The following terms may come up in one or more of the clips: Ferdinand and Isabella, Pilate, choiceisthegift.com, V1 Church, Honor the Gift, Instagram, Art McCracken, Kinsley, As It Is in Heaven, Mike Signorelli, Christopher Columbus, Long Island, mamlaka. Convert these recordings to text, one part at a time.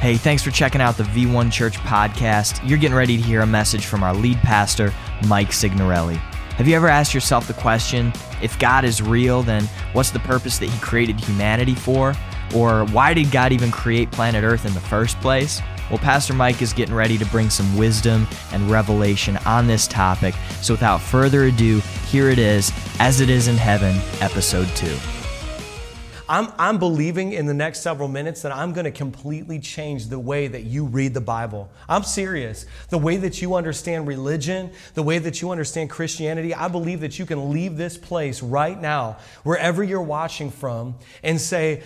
Hey, thanks for checking out the V1 Church podcast. You're getting ready to hear a message from our lead pastor, Mike Signorelli. Have you ever asked yourself the question, if God is real, then what's the purpose that he created humanity for? Or why did God even create planet Earth in the first place? Well, Pastor Mike is getting ready to bring some wisdom and revelation on this topic. So without further ado, here it is, As It Is in Heaven, Episode 2. I'm believing in the next several minutes that I'm going to completely change the way that you read the Bible. I'm serious. The way that you understand religion, the way that you understand Christianity, I believe that you can leave this place right now, wherever you're watching from, and say,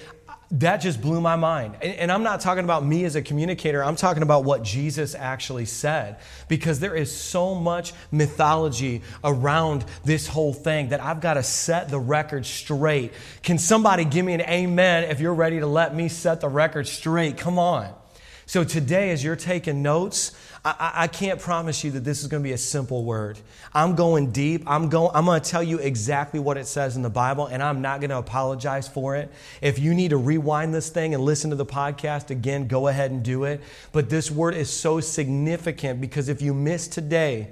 that just blew my mind. And I'm not talking about me as a communicator. I'm talking about what Jesus actually said, because there is so much mythology around this whole thing that I've got to set the record straight. Can somebody give me an amen if you're ready to let me set the record straight? Come on. So today, as you're taking notes, I can't promise you that this is going to be a simple word. I'm going deep. I'm going to tell you exactly what it says in the Bible, and I'm not going to apologize for it. If you need to rewind this thing and listen to the podcast again, go ahead and do it. But this word is so significant, because if you miss today,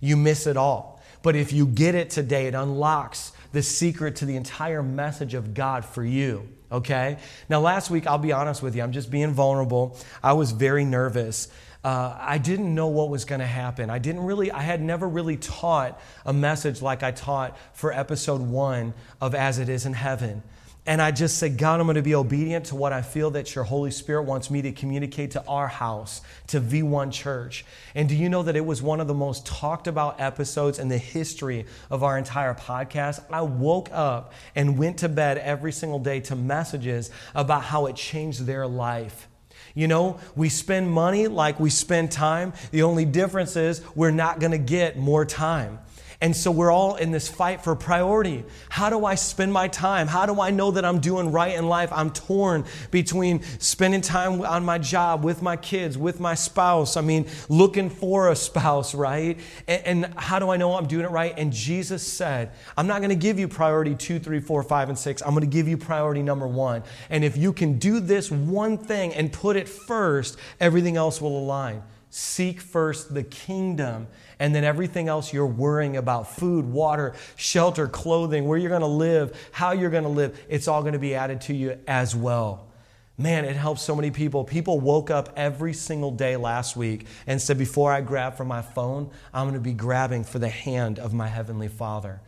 you miss it all. But if you get it today, it unlocks the secret to the entire message of God for you. Okay? Now, last week, I'll be honest with you. I'm just being vulnerable. I was very nervous. I didn't know what was going to happen. I had never really taught a message like I taught for episode 1 of As It Is in Heaven. And I just said, God, I'm going to be obedient to what I feel that your Holy Spirit wants me to communicate to our house, to V1 Church. And do you know that it was one of the most talked about episodes in the history of our entire podcast? I woke up and went to bed every single day to messages about how it changed their life. You know, we spend money like we spend time. The only difference is we're not going to get more time. And so we're all in this fight for priority. How do I spend my time? How do I know that I'm doing right in life? I'm torn between spending time on my job, with my kids, with my spouse. I mean, looking for a spouse, right? And how do I know I'm doing it right? And Jesus said, I'm not going to give you priority 2, 3, 4, 5, and 6. I'm going to give you priority number 1. And if you can do this one thing and put it first, everything else will align. Seek first the kingdom, and then everything else you're worrying about, food, water, shelter, clothing, where you're going to live, how you're going to live, it's all going to be added to you as well. Man, it helps so many people. People woke up every single day last week and said, before I grab for my phone, I'm going to be grabbing for the hand of my Heavenly Father.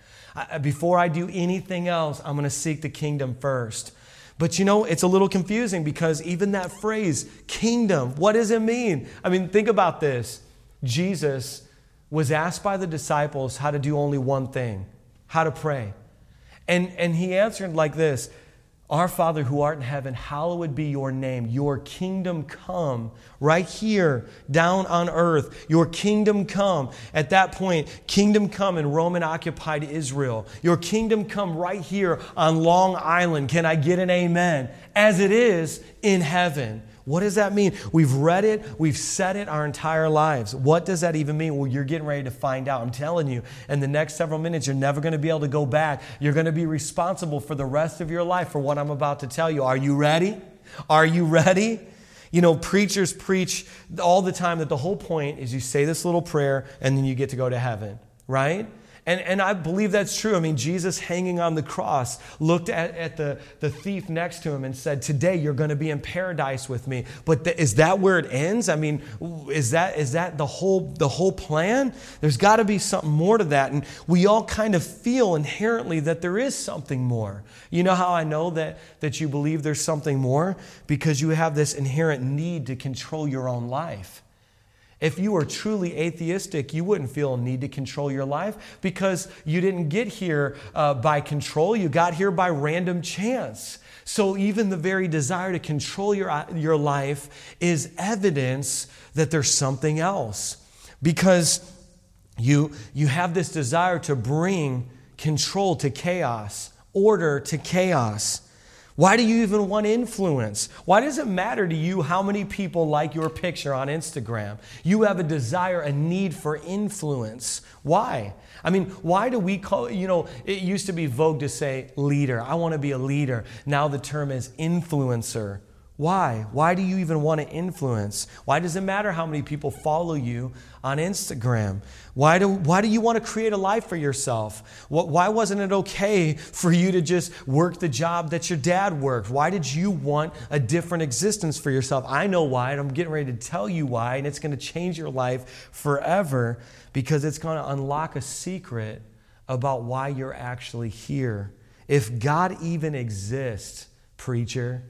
Before I do anything else, I'm going to seek the kingdom first. But you know, it's a little confusing, because even that phrase, kingdom, what does it mean? I mean, think about this. Jesus was asked by the disciples how to do only one thing, how to pray. And he answered like this, Our Father who art in heaven, hallowed be your name. Your kingdom come right here, down on earth. Your kingdom come. At that point, kingdom come in Roman-occupied Israel. Your kingdom come right here on Long Island. Can I get an amen? As it is in heaven. What does that mean? We've read it. We've said it our entire lives. What does that even mean? Well, you're getting ready to find out. I'm telling you, in the next several minutes, you're never going to be able to go back. You're going to be responsible for the rest of your life for what I'm about to tell you. Are you ready? Are you ready? You know, preachers preach all the time that the whole point is you say this little prayer and then you get to go to heaven, right? And I believe that's true. I mean, Jesus hanging on the cross looked at the thief next to him and said, today you're going to be in paradise with me. But is that where it ends? I mean, is that the whole plan? There's got to be something more to that. And we all kind of feel inherently that there is something more. You know how I know that you believe there's something more? Because you have this inherent need to control your own life. If you were truly atheistic, you wouldn't feel a need to control your life, because you didn't get here by control. You got here by random chance. So even the very desire to control your life is evidence that there's something else, because you have this desire to bring control to chaos, order to chaos. Why do you even want influence? Why does it matter to you how many people like your picture on Instagram? You have a desire, a need for influence. Why? I mean, why do we call, you know, it used to be vogue to say leader. I want to be a leader. Now the term is influencer. Why? Why do you even want to influence? Why does it matter how many people follow you on Instagram? Why do you want to create a life for yourself? Why wasn't it okay for you to just work the job that your dad worked? Why did you want a different existence for yourself? I know why, and I'm getting ready to tell you why, and it's going to change your life forever because it's going to unlock a secret about why you're actually here. If God even exists, preacher,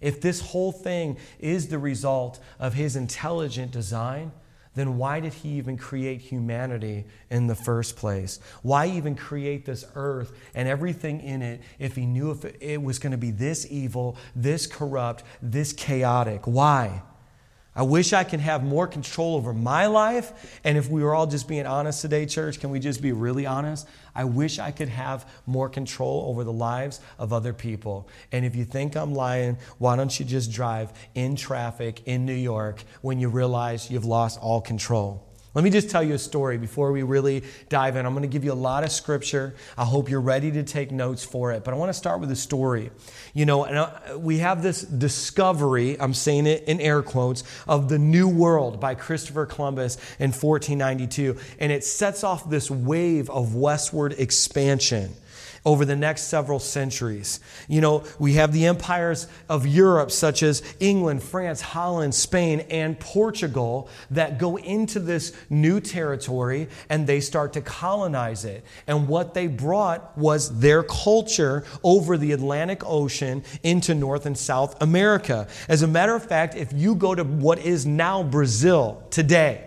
if this whole thing is the result of his intelligent design, then why did he even create humanity in the first place? Why even create this earth and everything in it if he knew if it was going to be this evil, this corrupt, this chaotic? Why? I wish I could have more control over my life. And if we were all just being honest today, church, can we just be really honest? I wish I could have more control over the lives of other people. And if you think I'm lying, why don't you just drive in traffic in New York when you realize you've lost all control? Let me just tell you a story before we really dive in. I'm going to give you a lot of scripture. I hope you're ready to take notes for it. But I want to start with a story. You know, and we have this discovery, I'm saying it in air quotes, of the New World by Christopher Columbus in 1492. And it sets off this wave of westward expansion over the next several centuries. You know, we have the empires of Europe, such as England, France, Holland, Spain, and Portugal, that go into this new territory and they start to colonize it. And what they brought was their culture over the Atlantic Ocean into North and South America. As a matter of fact, if you go to what is now Brazil today,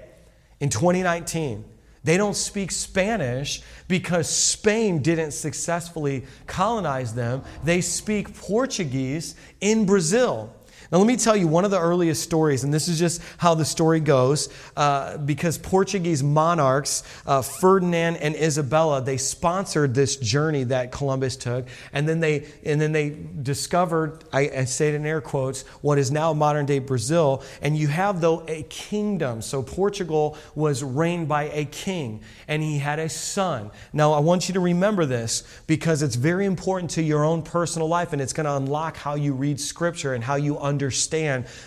in 2019, they don't speak Spanish because Spain didn't successfully colonize them. They speak Portuguese in Brazil. Now, let me tell you one of the earliest stories, and this is just how the story goes, because Portuguese monarchs, Ferdinand and Isabella, they sponsored this journey that Columbus took, and then they discovered, I say it in air quotes, what is now modern-day Brazil, and you have, though, a kingdom. So Portugal was reigned by a king, and he had a son. Now, I want you to remember this, because it's very important to your own personal life, and it's going to unlock how you read Scripture and how you understand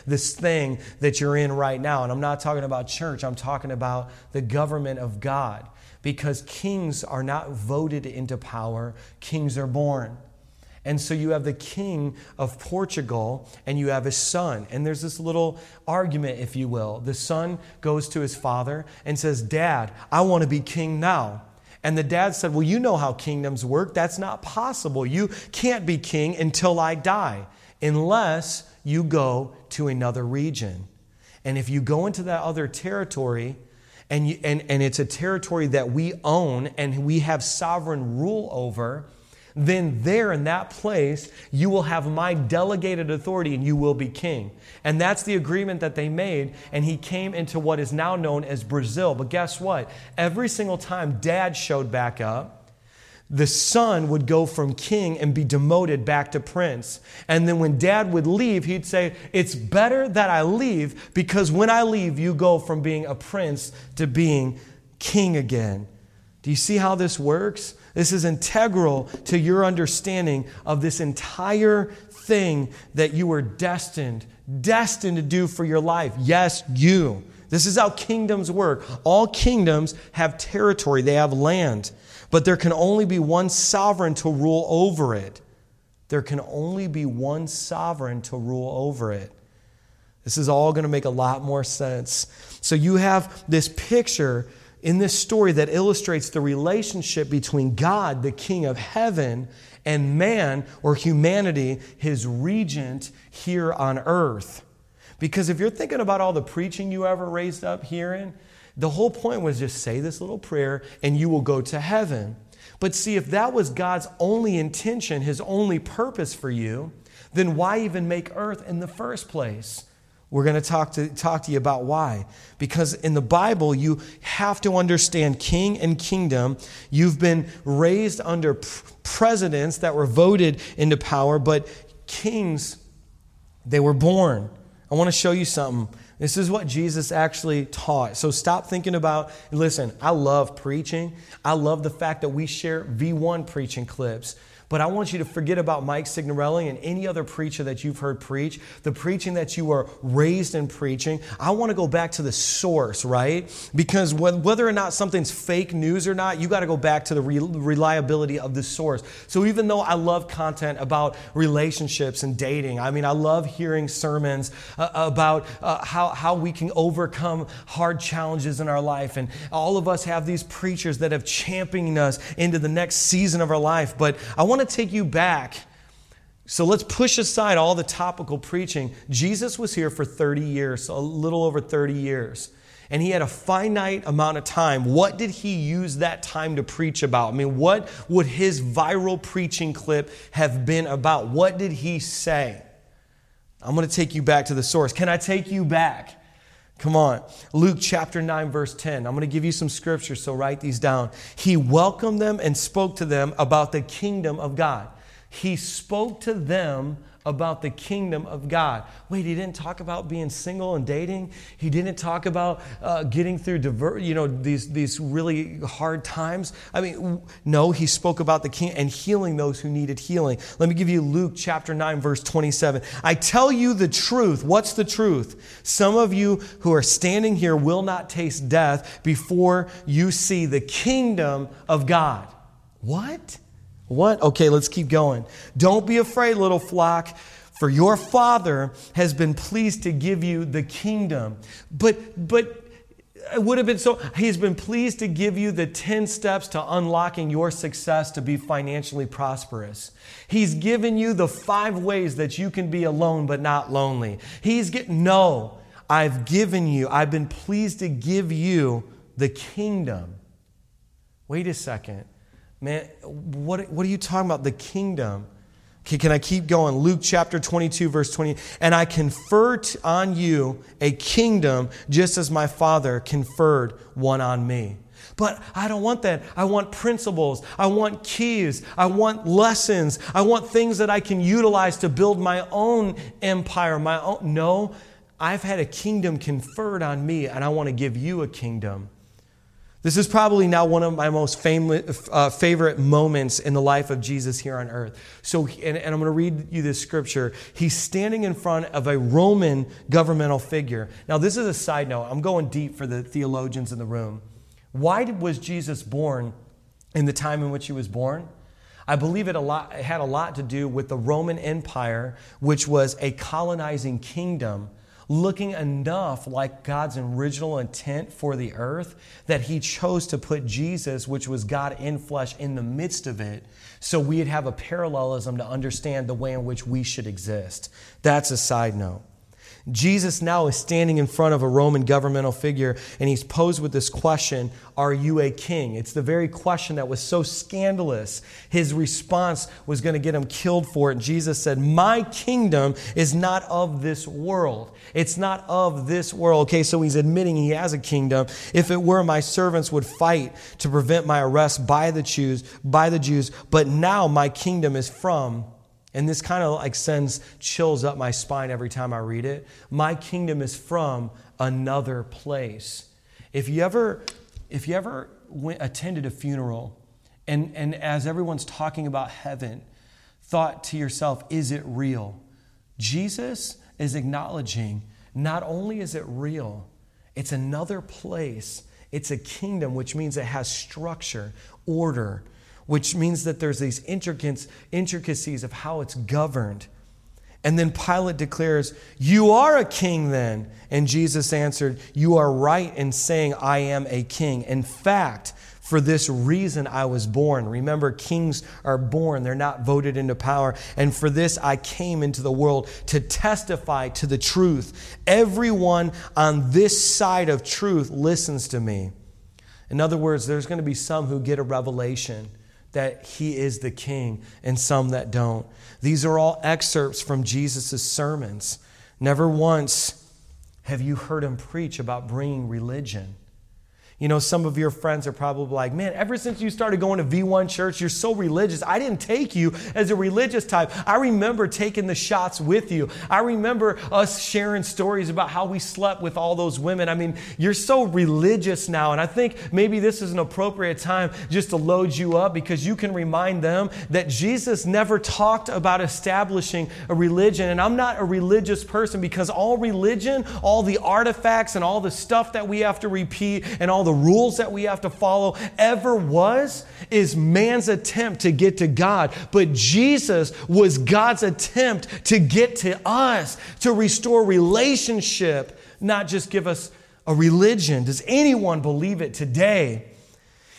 this thing that you're in right now. And I'm not talking about church. I'm talking about the government of God, because kings are not voted into power. Kings are born. And so you have the king of Portugal and you have his son. And there's this little argument, if you will. The son goes to his father and says, "Dad, I want to be king now." And the dad said, "Well, you know how kingdoms work. That's not possible. You can't be king until I die, unless you go to another region. And if you go into that other territory, and it's a territory that we own and we have sovereign rule over, then there in that place, you will have my delegated authority and you will be king." And that's the agreement that they made. And he came into what is now known as Brazil. But guess what? Every single time dad showed back up, the son would go from king and be demoted back to prince. And then when dad would leave, he'd say, "It's better that I leave, because when I leave, you go from being a prince to being king again." Do you see how this works? This is integral to your understanding of this entire thing that you were destined to do for your life. Yes, you. This is how kingdoms work. All kingdoms have territory. They have land. But there can only be one sovereign to rule over it. There can only be one sovereign to rule over it. This is all going to make a lot more sense. So you have this picture in this story that illustrates the relationship between God, the King of Heaven, and man, or humanity, his regent here on earth. Because if you're thinking about all the preaching you ever raised up hearing, the whole point was just say this little prayer and you will go to heaven. But see, if that was God's only intention, his only purpose for you, then why even make earth in the first place? We're going to talk to you about why. Because in the Bible, you have to understand king and kingdom. You've been raised under presidents that were voted into power, but kings, they were born. I want to show you something. This is what Jesus actually taught. So stop thinking about, listen, I love preaching. I love the fact that we share V1 preaching clips. But I want you to forget about Mike Signorelli and any other preacher that you've heard preach, the preaching that you were raised in preaching. I want to go back to the source, right? Because whether or not something's fake news or not, you got to go back to the reliability of the source. So even though I love content about relationships and dating, I mean, I love hearing sermons about how we can overcome hard challenges in our life. And all of us have these preachers that have championed us into the next season of our life. But I want to take you back. So let's push aside all the topical preaching. Jesus was here for 30 years, a little over 30 years. And he had a finite amount of time. What did he use that time to preach about? I mean, what would his viral preaching clip have been about? What did he say? I'm going to take you back to the source. Can I take you back? Come on. Luke chapter 9, verse 10. I'm going to give you some scriptures, so write these down. He welcomed them and spoke to them about the kingdom of God. He spoke to them about the kingdom of God. Wait, he didn't talk about being single and dating. He didn't talk about getting through these really hard times. I mean, no, he spoke about the king and healing those who needed healing. Let me give you Luke chapter 9, verse 27. I tell you the truth. What's the truth? Some of you who are standing here will not taste death before you see the kingdom of God. What? What? Okay, let's keep going. Don't be afraid, little flock, for your Father has been pleased to give you the kingdom. But it would have been so. He's been pleased to give you the 10 steps to unlocking your success to be financially prosperous. He's given you the 5 ways that you can be alone but not lonely. No, I've been pleased to give you the kingdom. Wait a second. Man, what are you talking about? The kingdom. Okay, can I keep going? Luke chapter 22, verse 20. And I conferred on you a kingdom just as my Father conferred one on me. But I don't want that. I want principles. I want keys. I want lessons. I want things that I can utilize to build my own empire. No, I've had a kingdom conferred on me, and I want to give you a kingdom. This is probably now one of my most favorite moments in the life of Jesus here on earth. So, and I'm going to read you this scripture. He's standing in front of a Roman governmental figure. Now, this is a side note. I'm going deep for the theologians in the room. Why was Jesus born in the time in which he was born? I believe it had a lot to do with the Roman Empire, which was a colonizing kingdom, looking enough like God's original intent for the earth that he chose to put Jesus, which was God in flesh, in the midst of it, so we'd have a parallelism to understand the way in which we should exist. That's a side note. Jesus now is standing in front of a Roman governmental figure, and he's posed with this question, are you a king? It's the very question that was so scandalous. His response was going to get him killed for it. And Jesus said, my kingdom is not of this world. It's not of this world. Okay, so he's admitting he has a kingdom. If it were, my servants would fight to prevent my arrest by the Jews, but now my kingdom is from. And this kind of like sends chills up my spine every time I read it. My kingdom is from another place. If you ever attended a funeral and as everyone's talking about heaven, thought to yourself, is it real? Jesus is acknowledging not only is it real, it's another place. It's a kingdom, which means it has structure, order, which means that there's these intricacies of how it's governed. And then Pilate declares, you are a king then. And Jesus answered, you are right in saying I am a king. In fact, for this reason I was born. Remember, kings are born. They're not voted into power. And for this I came into the world to testify to the truth. Everyone on this side of truth listens to me. In other words, there's going to be some who get a revelation that he is the king, and some that don't. These are all excerpts from Jesus' sermons. Never once have you heard him preach about bringing religion. You know, some of your friends are probably like, man, ever since you started going to V1 Church, you're so religious. I didn't take you as a religious type. I remember taking the shots with you. I remember us sharing stories about how we slept with all those women. I mean, you're so religious now. And I think maybe this is an appropriate time just to load you up, because you can remind them that Jesus never talked about establishing a religion. And I'm not a religious person, because all religion, all the artifacts and all the stuff that we have to repeat and all the rules that we have to follow ever was, is man's attempt to get to God. But Jesus was God's attempt to get to us, to restore relationship, not just give us a religion. Does anyone believe it today?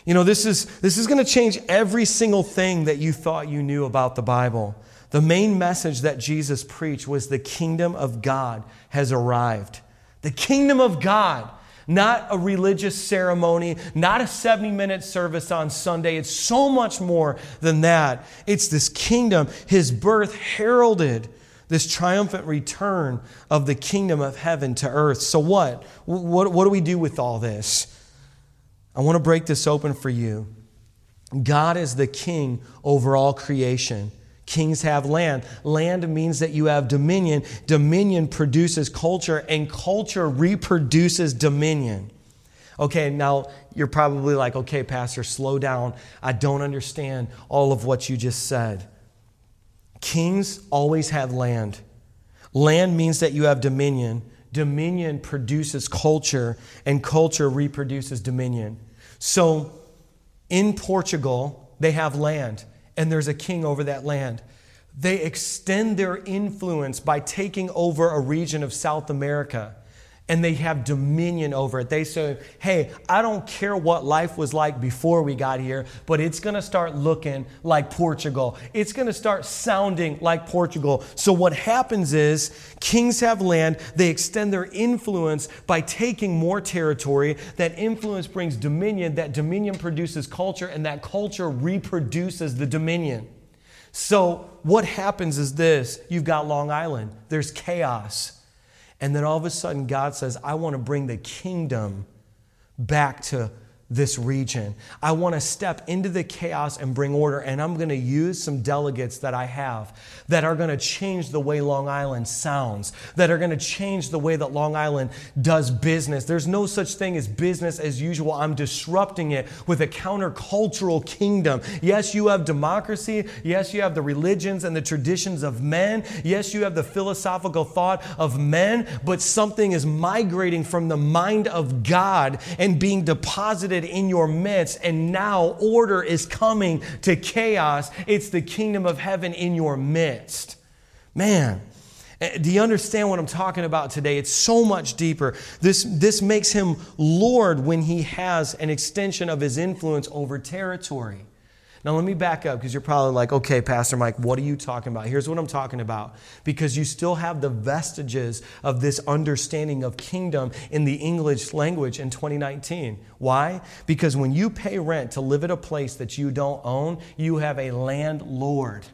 You know, this is going to change every single thing that you thought you knew about the Bible. The main message that Jesus preached was the kingdom of God has arrived. The kingdom of God. Not a religious ceremony, not a 70-minute service on Sunday. It's so much more than that. It's this kingdom. His birth heralded this triumphant return of the kingdom of heaven to earth. So what do we do with all this? I want to break this open for you. God is the king over all creation. Kings have land. Land means that you have dominion. Dominion produces culture, and culture reproduces dominion. Okay, now you're probably like, okay, Pastor, slow down. I don't understand all of what you just said. Kings always had land. Land means that you have dominion. Dominion produces culture, and culture reproduces dominion. So in Portugal, they have land. And there's a king over that land. They extend their influence by taking over a region of South America, and they have dominion over it. They say, hey, I don't care what life was like before we got here, but it's going to start looking like Portugal. It's going to start sounding like Portugal. So what happens is kings have land. They extend their influence by taking more territory. That influence brings dominion. That dominion produces culture, and that culture reproduces the dominion. So what happens is this. You've got Long Island. There's chaos. And then all of a sudden, God says, I want to bring the kingdom back to this region. I want to step into the chaos and bring order. And I'm going to use some delegates that I have that are going to change the way Long Island sounds, that are going to change the way that Long Island does business. There's no such thing as business as usual. I'm disrupting it with a countercultural kingdom. Yes, you have democracy. Yes, you have the religions and the traditions of men. Yes, you have the philosophical thought of men, but something is migrating from the mind of God and being deposited in your midst, and now order is coming to chaos. It's the kingdom of heaven in your midst. Man, do you understand what I'm talking about today? It's so much deeper. This makes him Lord when he has an extension of his influence over territory. Now let me back up, because you're probably like, okay, Pastor Mike, what are you talking about? Here's what I'm talking about. Because you still have the vestiges of this understanding of kingdom in the English language in 2019. Why? Because when you pay rent to live at a place that you don't own, you have a landlord.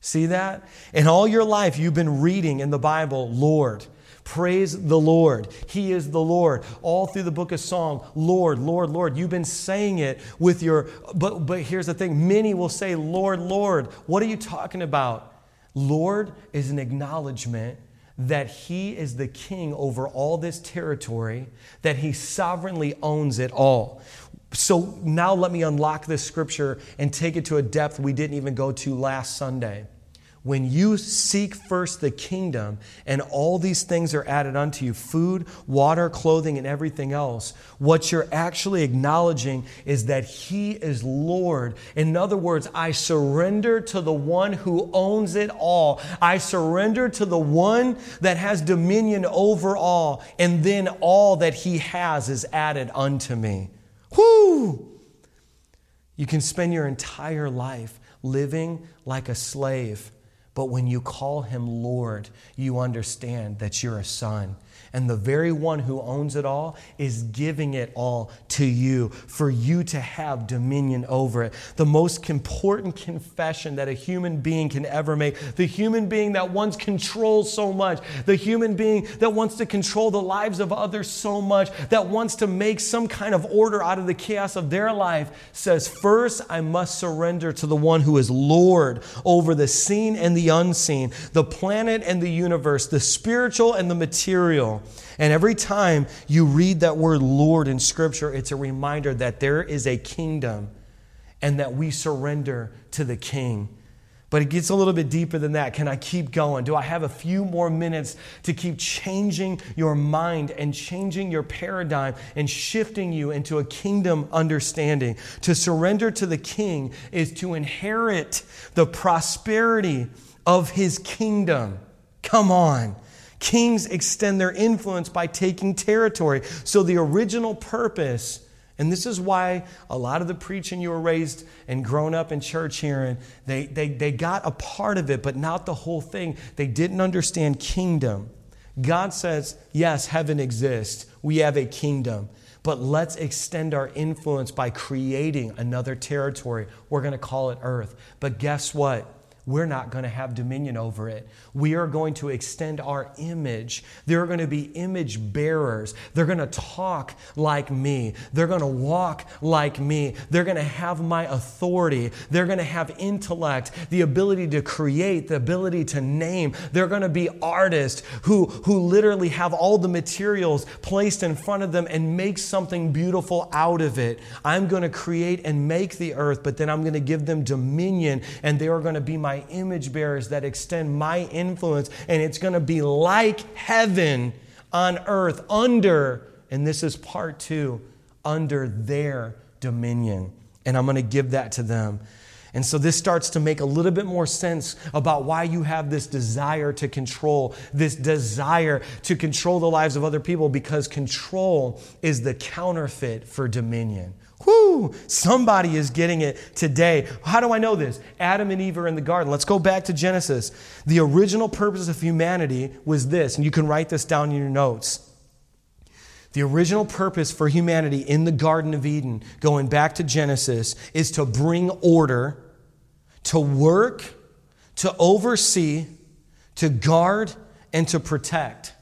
See that? And all your life you've been reading in the Bible, Lord. Praise the Lord. He is the Lord. All through the book of Psalm, Lord, Lord, Lord. You've been saying it with your... But here's the thing. Many will say, Lord, Lord. What are you talking about? Lord is an acknowledgement that he is the king over all this territory, that he sovereignly owns it all. So now let me unlock this scripture and take it to a depth we didn't even go to last Sunday. When you seek first the kingdom and all these things are added unto you, food, water, clothing, and everything else, what you're actually acknowledging is that he is Lord. In other words, I surrender to the one who owns it all. I surrender to the one that has dominion over all, and then all that he has is added unto me. Whoo! You can spend your entire life living like a slave. But when you call him Lord, you understand that you're a son. And the very one who owns it all is giving it all to you for you to have dominion over it. The most important confession that a human being can ever make, the human being that wants control so much, the human being that wants to control the lives of others so much, that wants to make some kind of order out of the chaos of their life, says, first, I must surrender to the one who is Lord over the seen and the unseen, the planet and the universe, the spiritual and the material. And every time you read that word Lord in Scripture, it's a reminder that there is a kingdom and that we surrender to the King. But it gets a little bit deeper than that. Can I keep going? Do I have a few more minutes to keep changing your mind and changing your paradigm and shifting you into a kingdom understanding? To surrender to the King is to inherit the prosperity of His kingdom. Come on. Kings extend their influence by taking territory. So the original purpose, and this is why a lot of the preaching you were raised and grown up in church hearing, they got a part of it, but not the whole thing. They didn't understand kingdom. God says, yes, heaven exists. We have a kingdom. But let's extend our influence by creating another territory. We're going to call it earth. But guess what? We're not going to have dominion over it. We are going to extend our image. There are going to be image bearers. They're going to talk like me. They're going to walk like me. They're going to have my authority. They're going to have intellect, the ability to create, the ability to name. They're going to be artists who literally have all the materials placed in front of them and make something beautiful out of it. I'm going to create and make the earth, but then I'm going to give them dominion, and they are going to be my image bearers that extend my influence, and it's going to be like heaven on earth under, and this is part two, under their dominion. And I'm going to give that to them. And so this starts to make a little bit more sense about why you have this desire to control, this desire to control the lives of other people, because control is the counterfeit for dominion. Whoo! Somebody is getting it today. How do I know this? Adam and Eve are in the garden. Let's go back to Genesis. The original purpose of humanity was this, and you can write this down in your notes. The original purpose for humanity in the Garden of Eden, going back to Genesis, is to bring order, to work, to oversee, to guard, and to protect.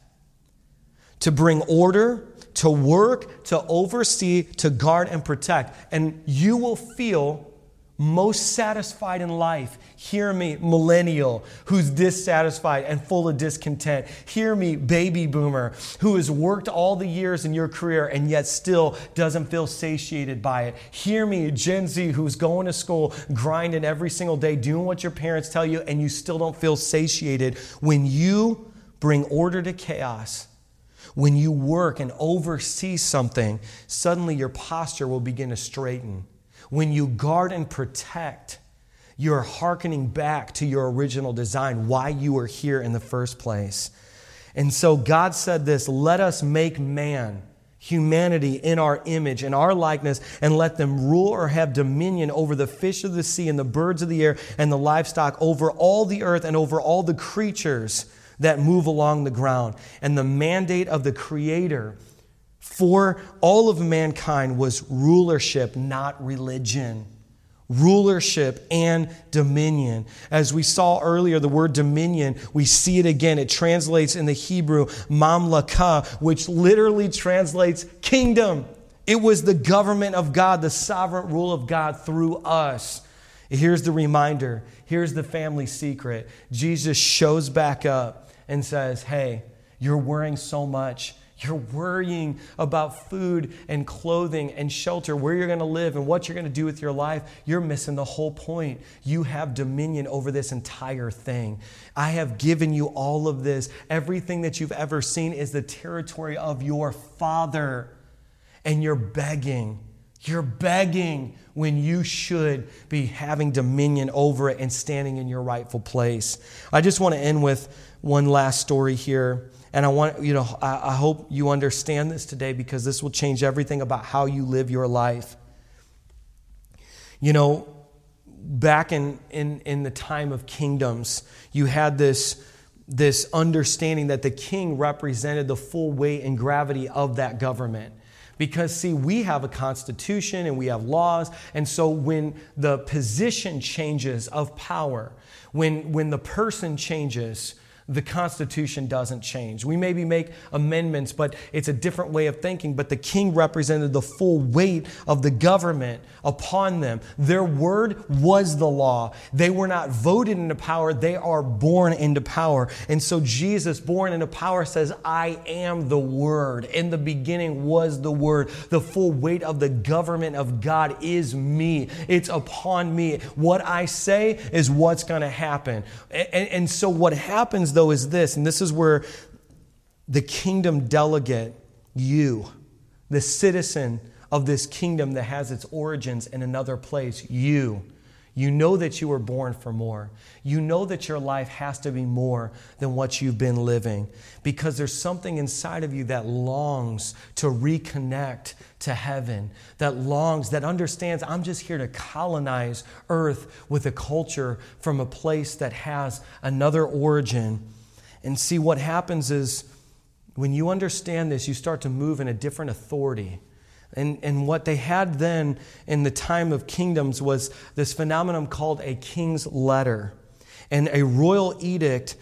To bring order, to work, to oversee, to guard and protect. And you will feel most satisfied in life. Hear me, millennial, who's dissatisfied and full of discontent. Hear me, baby boomer, who has worked all the years in your career and yet still doesn't feel satiated by it. Hear me, Gen Z, who's going to school, grinding every single day, doing what your parents tell you, and you still don't feel satiated. When you bring order to chaos, when you work and oversee something, suddenly your posture will begin to straighten. When you guard and protect, you're hearkening back to your original design, why you were here in the first place. And so God said this, let us make man, humanity, in our image, in our likeness, and let them rule or have dominion over the fish of the sea and the birds of the air and the livestock, over all the earth and over all the creatures that move along the ground. And the mandate of the Creator for all of mankind was rulership, not religion. Rulership and dominion. As we saw earlier, the word dominion, we see it again. It translates in the Hebrew, mamlaka, which literally translates kingdom. It was the government of God, the sovereign rule of God through us. Here's the reminder. Here's the family secret. Jesus shows back up and says, hey, you're worrying so much. You're worrying about food and clothing and shelter, where you're going to live and what you're going to do with your life. You're missing the whole point. You have dominion over this entire thing. I have given you all of this. Everything that you've ever seen is the territory of your Father. And you're begging. You're begging when you should be having dominion over it and standing in your rightful place. I just want to end with one last story here. And I hope you understand this today, because this will change everything about how you live your life. You know, back in the time of kingdoms, you had this this understanding that the king represented the full weight and gravity of that government. Because, see, we have a constitution and we have laws. And so when the position changes of power, when the person changes, the Constitution doesn't change. We maybe make amendments, but it's a different way of thinking. But the king represented the full weight of the government upon them. Their word was the law. They were not voted into power. They are born into power. And so Jesus, born into power, says, I am the Word. In the beginning was the Word. The full weight of the government of God is me. It's upon me. What I say is what's going to happen. And so what happens, though, is this, and this is where the kingdom delegate, you, the citizen of this kingdom that has its origins in another place, you know that you were born for more. You know that your life has to be more than what you've been living, because there's something inside of you that longs to reconnect to heaven, that understands, I'm just here to colonize earth with a culture from a place that has another origin. And see, what happens is when you understand this, you start to move in a different authority. And what they had then in the time of kingdoms was this phenomenon called a king's letter. And a royal edict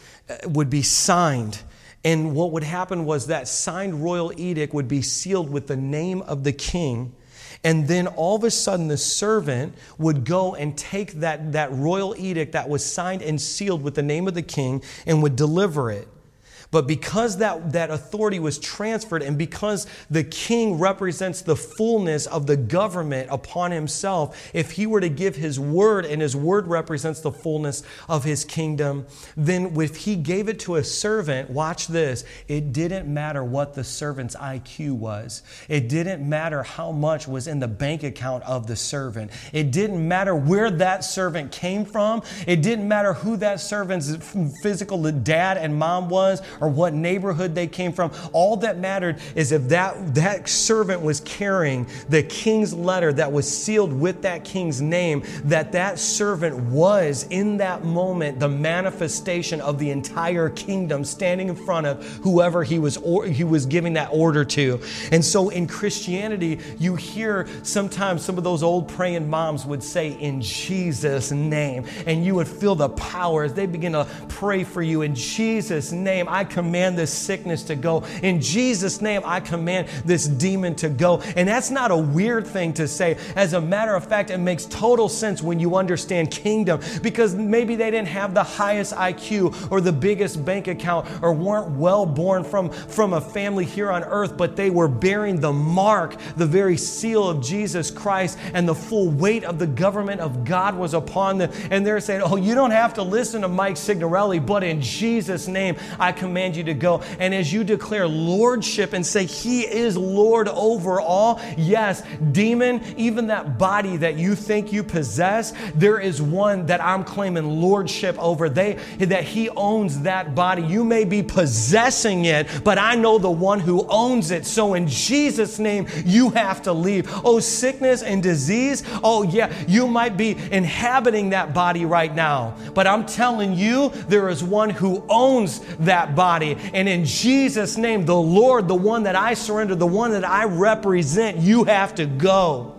would be signed. And what would happen was that signed royal edict would be sealed with the name of the king. And then all of a sudden the servant would go and take that royal edict that was signed and sealed with the name of the king and would deliver it. But because that authority was transferred, and because the king represents the fullness of the government upon himself, if he were to give his word, and his word represents the fullness of his kingdom, then if he gave it to a servant, watch this, it didn't matter what the servant's IQ was. It didn't matter how much was in the bank account of the servant. It didn't matter where that servant came from. It didn't matter who that servant's physical dad and mom was, or what neighborhood they came from. All that mattered is if that servant was carrying the king's letter that was sealed with that king's name, that servant was in that moment the manifestation of the entire kingdom standing in front of whoever he was giving that order to. And so in Christianity, you hear sometimes some of those old praying moms would say, in Jesus' name, and you would feel the power as they begin to pray for you. In Jesus' name, I command this sickness to go. In Jesus' name, I command this demon to go. And that's not a weird thing to say. As a matter of fact, it makes total sense when you understand kingdom, because maybe they didn't have the highest IQ or the biggest bank account or weren't well born from a family here on earth, but they were bearing the mark, the very seal of Jesus Christ, and the full weight of the government of God was upon them. And they're saying, oh, you don't have to listen to Mike Signorelli, but in Jesus' name, I command you to go. And as you declare lordship and say, He is Lord over all, yes, demon, even that body that you think you possess, there is one that I'm claiming lordship over, that He owns that body. You may be possessing it, but I know the one who owns it. So in Jesus' name, you have to leave. Oh, sickness and disease, oh yeah, you might be inhabiting that body right now, but I'm telling you, there is one who owns that body. And in Jesus' name, the Lord, the one that I surrender, the one that I represent, you have to go.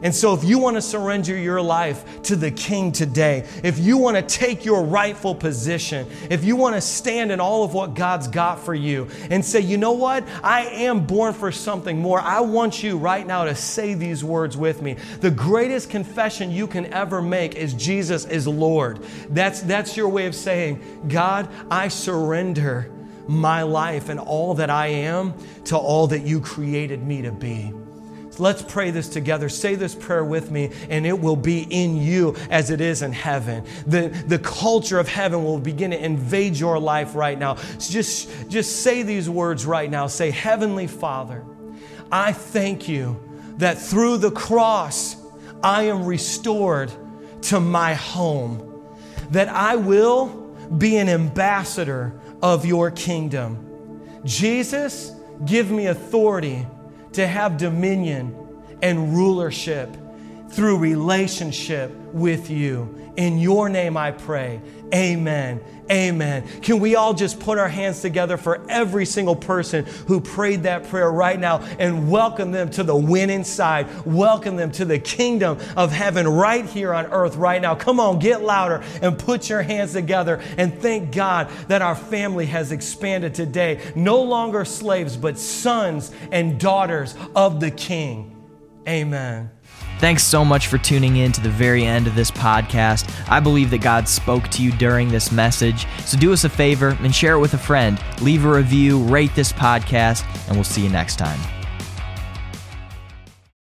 And so if you want to surrender your life to the King today, if you want to take your rightful position, if you want to stand in all of what God's got for you and say, you know what? I am born for something more. I want you right now to say these words with me. The greatest confession you can ever make is Jesus is Lord. That's your way of saying, God, I surrender my life and all that I am to all that you created me to be. Let's pray this together. Say this prayer with me, and it will be in you as it is in heaven. The culture of heaven will begin to invade your life right now. So just say these words right now. Say, Heavenly Father, I thank you that through the cross, I am restored to my home, that I will be an ambassador of your kingdom. Jesus, give me authority to have dominion and rulership. through relationship with you. In your name I pray. Amen. Amen. Can we all just put our hands together for every single person who prayed that prayer right now and welcome them to the winning side. Welcome them to the kingdom of heaven right here on earth right now. Come on, get louder and put your hands together and thank God that our family has expanded today. No longer slaves, but sons and daughters of the King. Amen. Thanks so much for tuning in to the very end of this podcast. I believe that God spoke to you during this message. So do us a favor and share it with a friend. Leave a review, rate this podcast, and we'll see you next time.